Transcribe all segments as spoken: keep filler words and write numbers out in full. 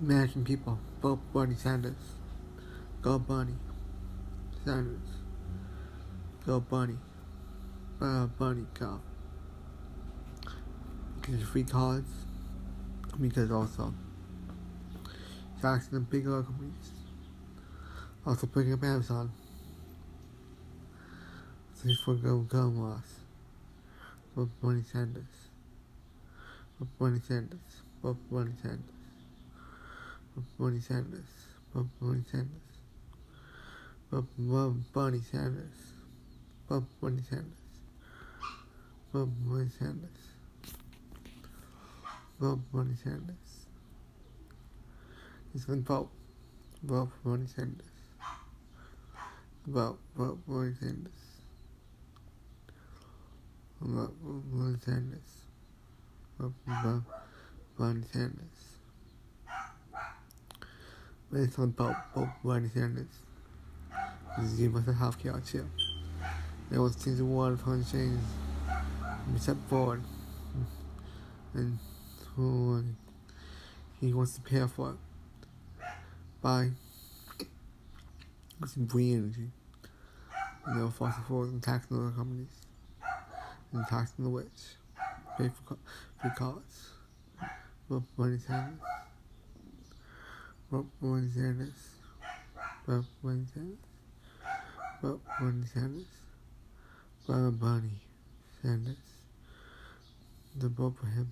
American people, vote Bernie Sanders. Go Bernie Sanders. Go Bernie. Uh, Bernie, go. Because of free college. Because also, taxing the big oil companies. Also picking up Amazon. So you forego gun laws. Vote Bernie Sanders. Vote Bernie Sanders. Vote Bernie Sanders. Vote Bernie Sanders. Vote Bernie Sanders. Vote Bernie Sanders. Vote Bernie Sanders. Vote Bernie Sanders. Vote Bernie Sanders. He's gonna vote. Vote for Bernie Sanders. Vote, vote for Bernie Sanders. Vote for Bernie Sanders. Vote for Bernie Sanders. Based on vote, vote for Bernie Sanders. Zero to half chaos here. There was things the world found change. We step forward. And who he wants to pay for it. By using green energy, you know, fossil fuels and taxing other companies, and taxing the rich, pay for free college, vote for Bernie Sanders, vote for Bernie Sanders, vote for Bernie Sanders, vote for Bernie Sanders, vote for Bernie Sanders, the vote for him,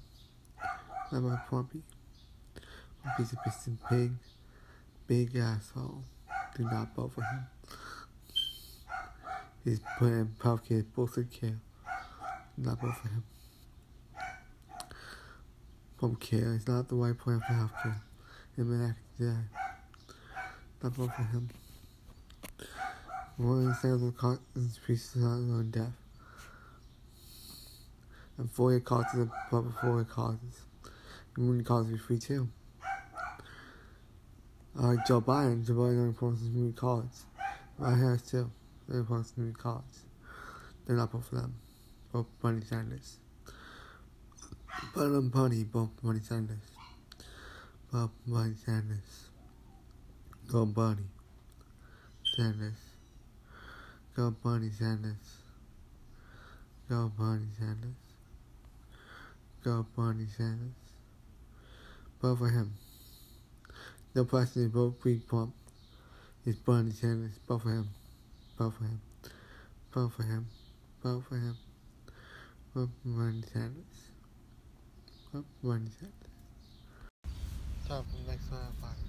not my Pompey, a piece of piston pig. Big asshole. Do not vote for him. He's putting in provocated bullshit care. Do not vote for him. From care. He's not the right plan for healthcare. Him and Academic Jedi. Not vote for him. One example of causes increases on death. And four causes and proper four causes. Immune causes be free too. Uh, Joe Biden, Joe Biden only forces me to college. My hair's too. They only forces me to college. They're not both of them. Both Bernie Sanders. But I'm Bernie, both Bernie Sanders. Both Bernie Sanders. Go Bernie Sanders. Go Bernie Sanders. Go Bernie Sanders. Go Bernie Sanders. Vote for him. No person is vote free Trump. It's Bernie Sanders. Vote for him. Vote for him. Vote for him. Vote for him. Vote for Bernie Sanders. Vote for Bernie Sanders. Time for the next one I find.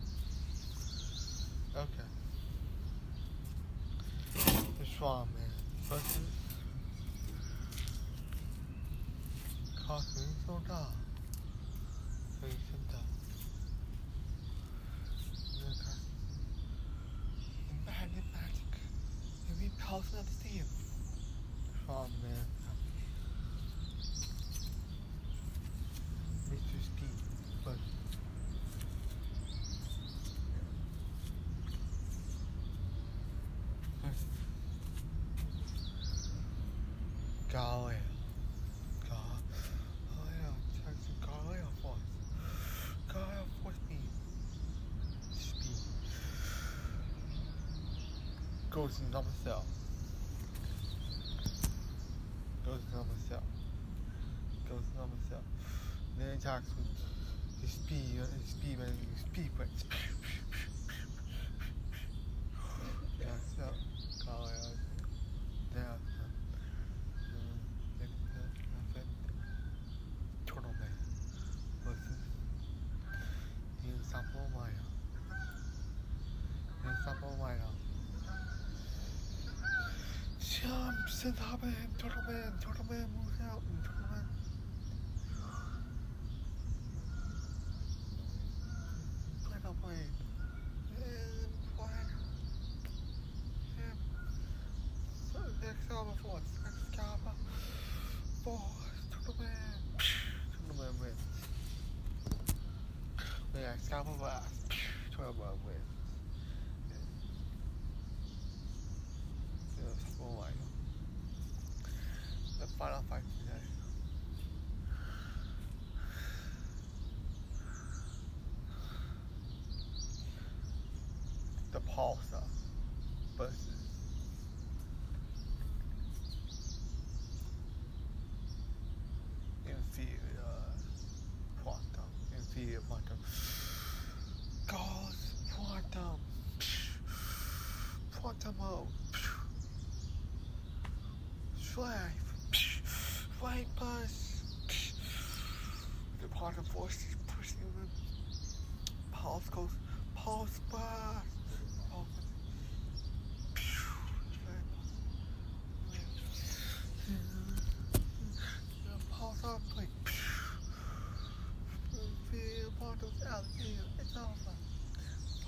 Okay. What's wrong, man? Person cost me so dark. Very simple. I was not to see you. Oh man. Mister Steve, but Galileo. Galileo. Texas Galileo Force. Galileo Force Speed. Speed. Goes in number cell. Goes number cell. Goes number cell. Then he talks with his speed, his speed, but his speed breaks. That's up. Call it out. Down. Turtle man. Listen. He was up all my house. He was up all my house. Jumps and hop in, turtle man, turtle man moves out, and turtle man. Turtle plane. And fly. And so next album force, next album force, turtle man. Turtle man wins. Yeah, next album last, turtle man wins. The final fight today. Tulsa buses. Inferior quantum. Inferior quantum. Gauss quantum. Quantum. Strife. Right bus. The quantum force is pushing them. Pulse goes. Pulse bus. It's over.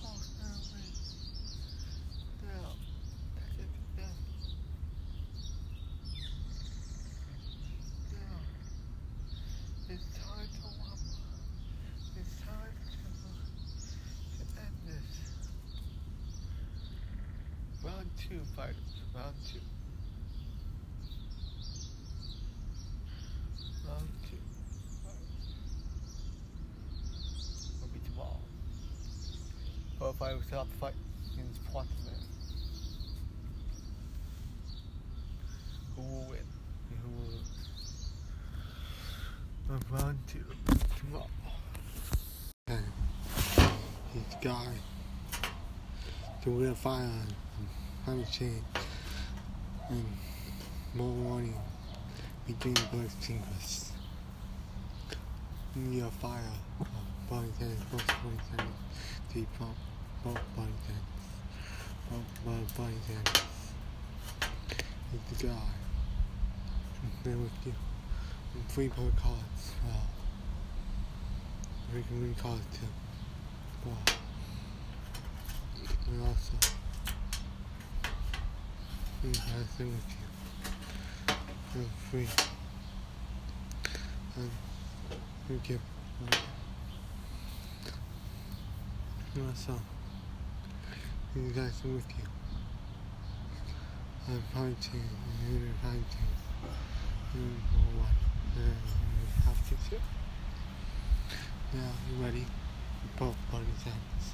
Pulse down. Now, that's it. Down. Now, it's time to walk. It's time to, to end this. Round two, fighters. Round two. Round two. But if I was out to fight in this quantum man, who will win? Who will lose? I'm round two tomorrow. Okay. This guy, the real fire, climate change, and more warning between both fingers. Need a fire. Bernie Sanders, both Bernie Sanders, the Trump, both Bernie Sanders, both Bernie Sanders. It's the guy. They would give him free poll cards. We can win cards too. And also, we have a thing with you. And free. And we give. So, you guys are with you. I'm fighting, and you're fighting. You know what? You have to do. Now, you ready? Both Bernie Sanders.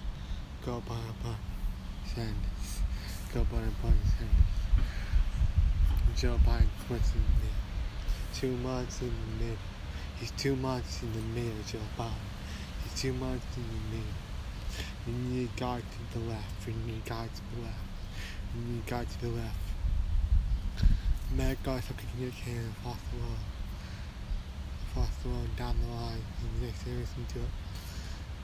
Go Bernie Sanders. Go Bernie Sanders. Joe Biden quits in the middle. Two months in the middle. He's two months in the middle, Joe Biden. He's two months in the middle. We need God to the left. We need God to the left. We need God to the left. Mad guys are kicking your can and fast along. Fast along down the line. And the next day, listen to it.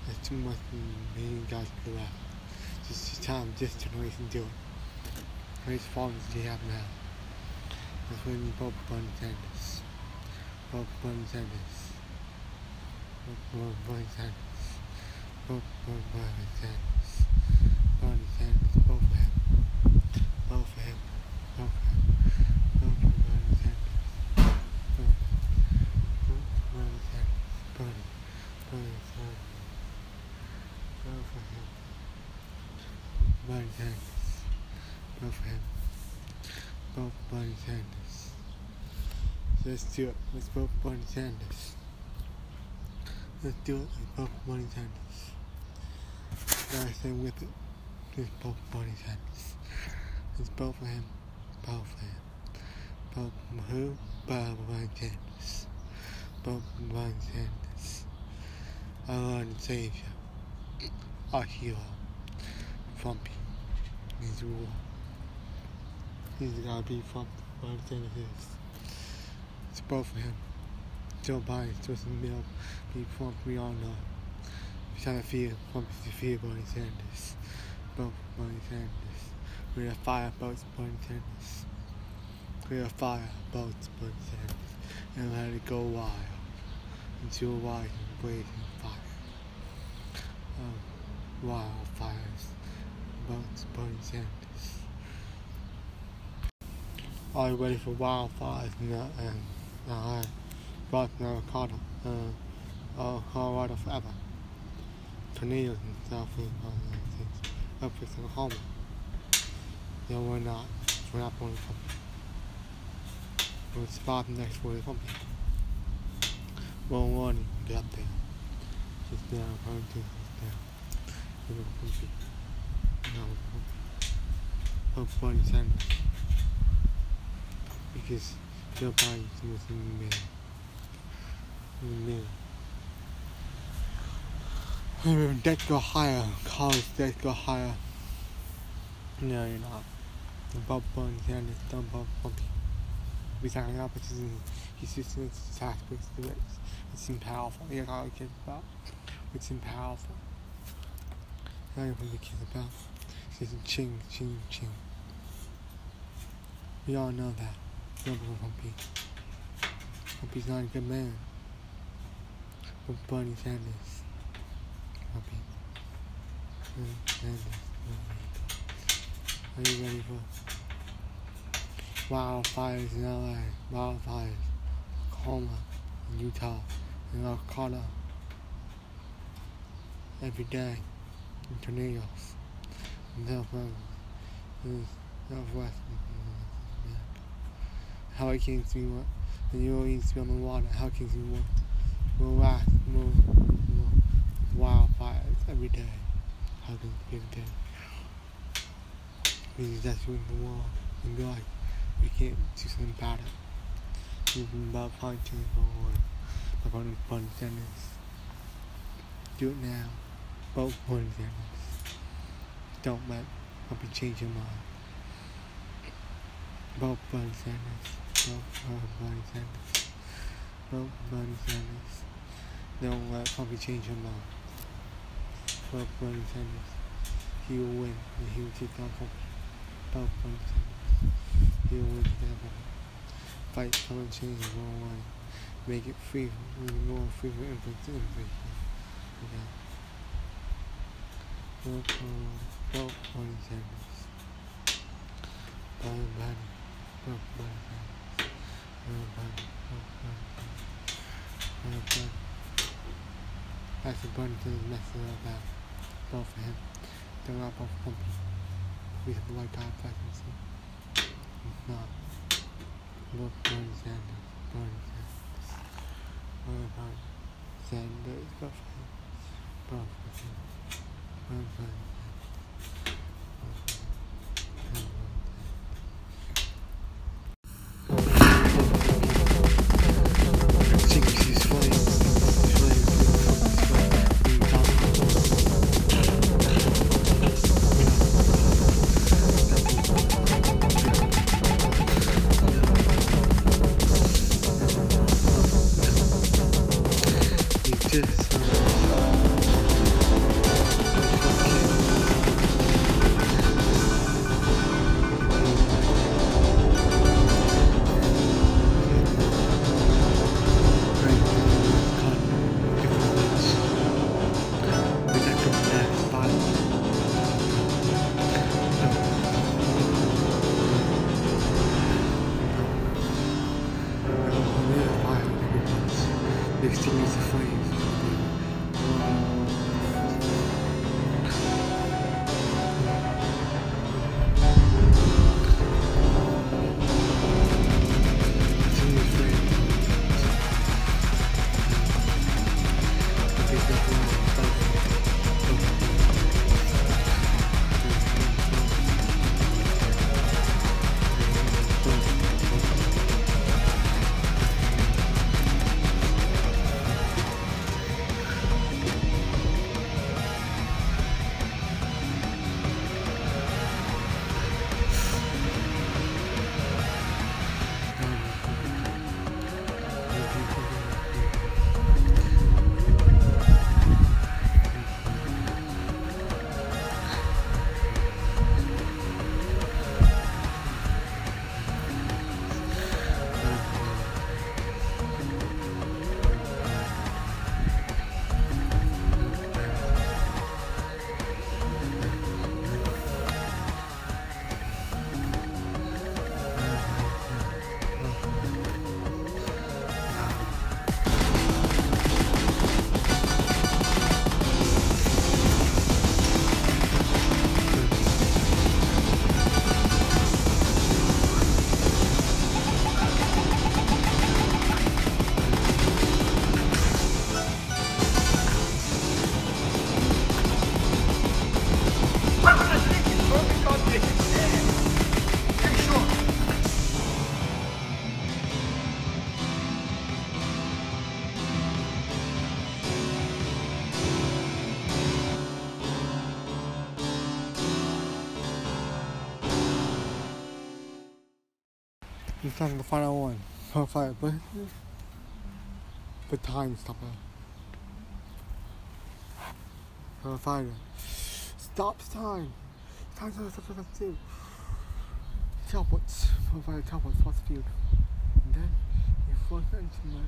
There's too much we need God to the left. Just time, just to listen to it. How many problems do you have now? That's when you vote for Bernie Sanders. Vote for Bernie Sanders. Vote for Bernie Sanders. Both Bernie Sanders, Bernie Sanders, both of him, both of him, both of him, both of Bernie Sanders, both of Bernie Sanders, Bernie, Bernie Sanders, both of him, Bernie Sanders, both of him, both Bernie Sanders. Let's do it. Let's vote for Bernie Sanders. Let's do it. Let's vote for Bernie Sanders. Gotta stay with it. Just both Bernie Sanders. It's both for him. Both for him. Both for who? Both Bernie Sanders. Both Bernie Sanders. Our Lord and Savior. Our hero. Trumpy. He's real. He's gotta be Trump. Bernie Sanders is. It's both for him. Joe Biden is supposed to milk. Be Trump. We all know. It's not a fear. Trump is the fear. Bernie Sanders. Both Bernie Sanders. We're a fire. Both Bernie Sanders. We're a fire. Both Bernie Sanders. And let it go wild. Until wild and blazing fire. Um, wildfires. Both Bernie Sanders. Are you ready for wildfires? No. Um, no. Brought in avocado, uh, uh, Colorado forever. Tornadoes and stuff, and all things. Up in Oklahoma. No, we're not. We're not going to come. We'll survive the next world company. Well, one, get up there. Just down, probably just down. We're going to of, of Bernie Sanders, because Joe Biden was in the middle. In the middle. If debts go higher, college debts go higher. No, you're not. Bob Bernie Sanders, don't Bob Bumpy. We talking about opposition, his system, his tactics, the race. It seemed powerful. He had all the kids about. It seemed powerful. I don't know what the kids about. It says ching, ching, ching. We all know that. Don't Bob Bumpy. Bumpy's not a good man. But Bernie Sanders. Are you ready for wildfires in L A, wildfires, Oklahoma, in Utah, in North Dakota, every day, and tornadoes, in Southwest, in Southwest, hurricanes we want, the New Orleans be on the water, hurricanes we want, we'll last, we'll, we'll wildfires every day. How can you get it? Because that's when the wall and be like, we can't do something about it. We've been about finding forward. But only fun sentence. Do it now. Vote for sentence. Don't let Bumpy change your mind. Vote for sentence. Vote for sentence. Vote for sentence. Don't let Bumpy change your mind. Bob Bernie Sanders, he will win, and he will take down Bumpy. Bob Bernie Sanders, he will win, never. Fight, come and change the world. Make it free, even more free for infants and inflation. Okay. Bob Bernie Sanders. Bob Bernie, Bob Bernie Sanders. Bob Bernie, Bob Bernie Sanders. Bob Bernie. That's the Bernie Sanders message of that. Vote for him. Don't not vote for Bumpy. We have the right guy presidency. It's not. Vote for Bernie Sanders. Bernie Sanders. Vote for Sanders. Vote for him. Vote for him. Vote for him. Just... It's time for the final one. Not final, but the time stopper. Not final. Stops time. Time to stop the field. Teleports. Not final teleports. What's the field? And then you force it into my.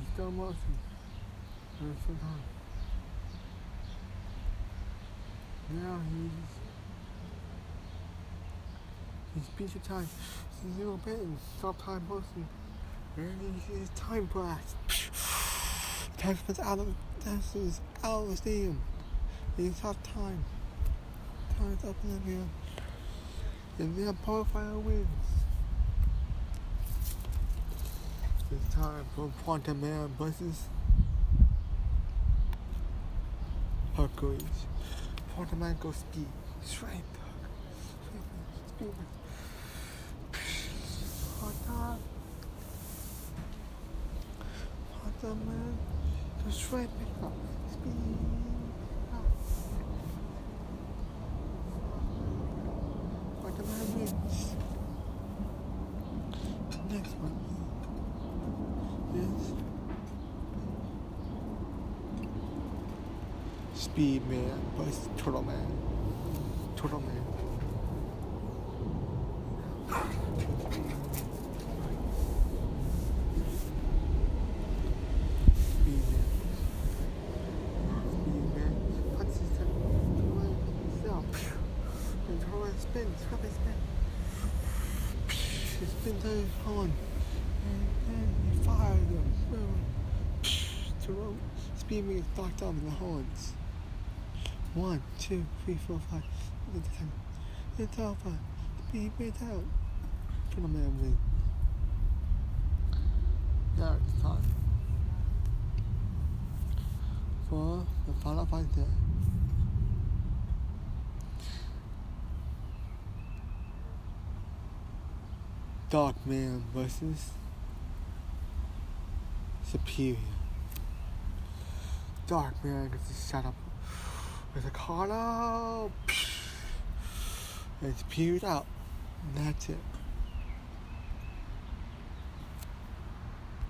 It's still motion. And it's still time. Now he's. It's piece of time, zero pain, stop time motion, and it's time blast. Time spent out of dances, out of the stadium. It's half time. Time is up in the air. And then a qualifier wins. It's time for Quantum Man versus Hercules. Quantum Man goes speed, strength, speed, speed. Hot dog man, the shrimp pick up, speed up. Hot dog man wins. Next one is Speed Man versus Turtle Man. Turtle Man. On and then he fires him. Speedman gets knocked off in the horns. One, two, three, four, five. It's all fine. Speedman's out. Turtle Man wins. Now it's time for the final fight there. Dark Man versus Superior. Dark Man gets shot up with a katana, and Superior's out. And that's it.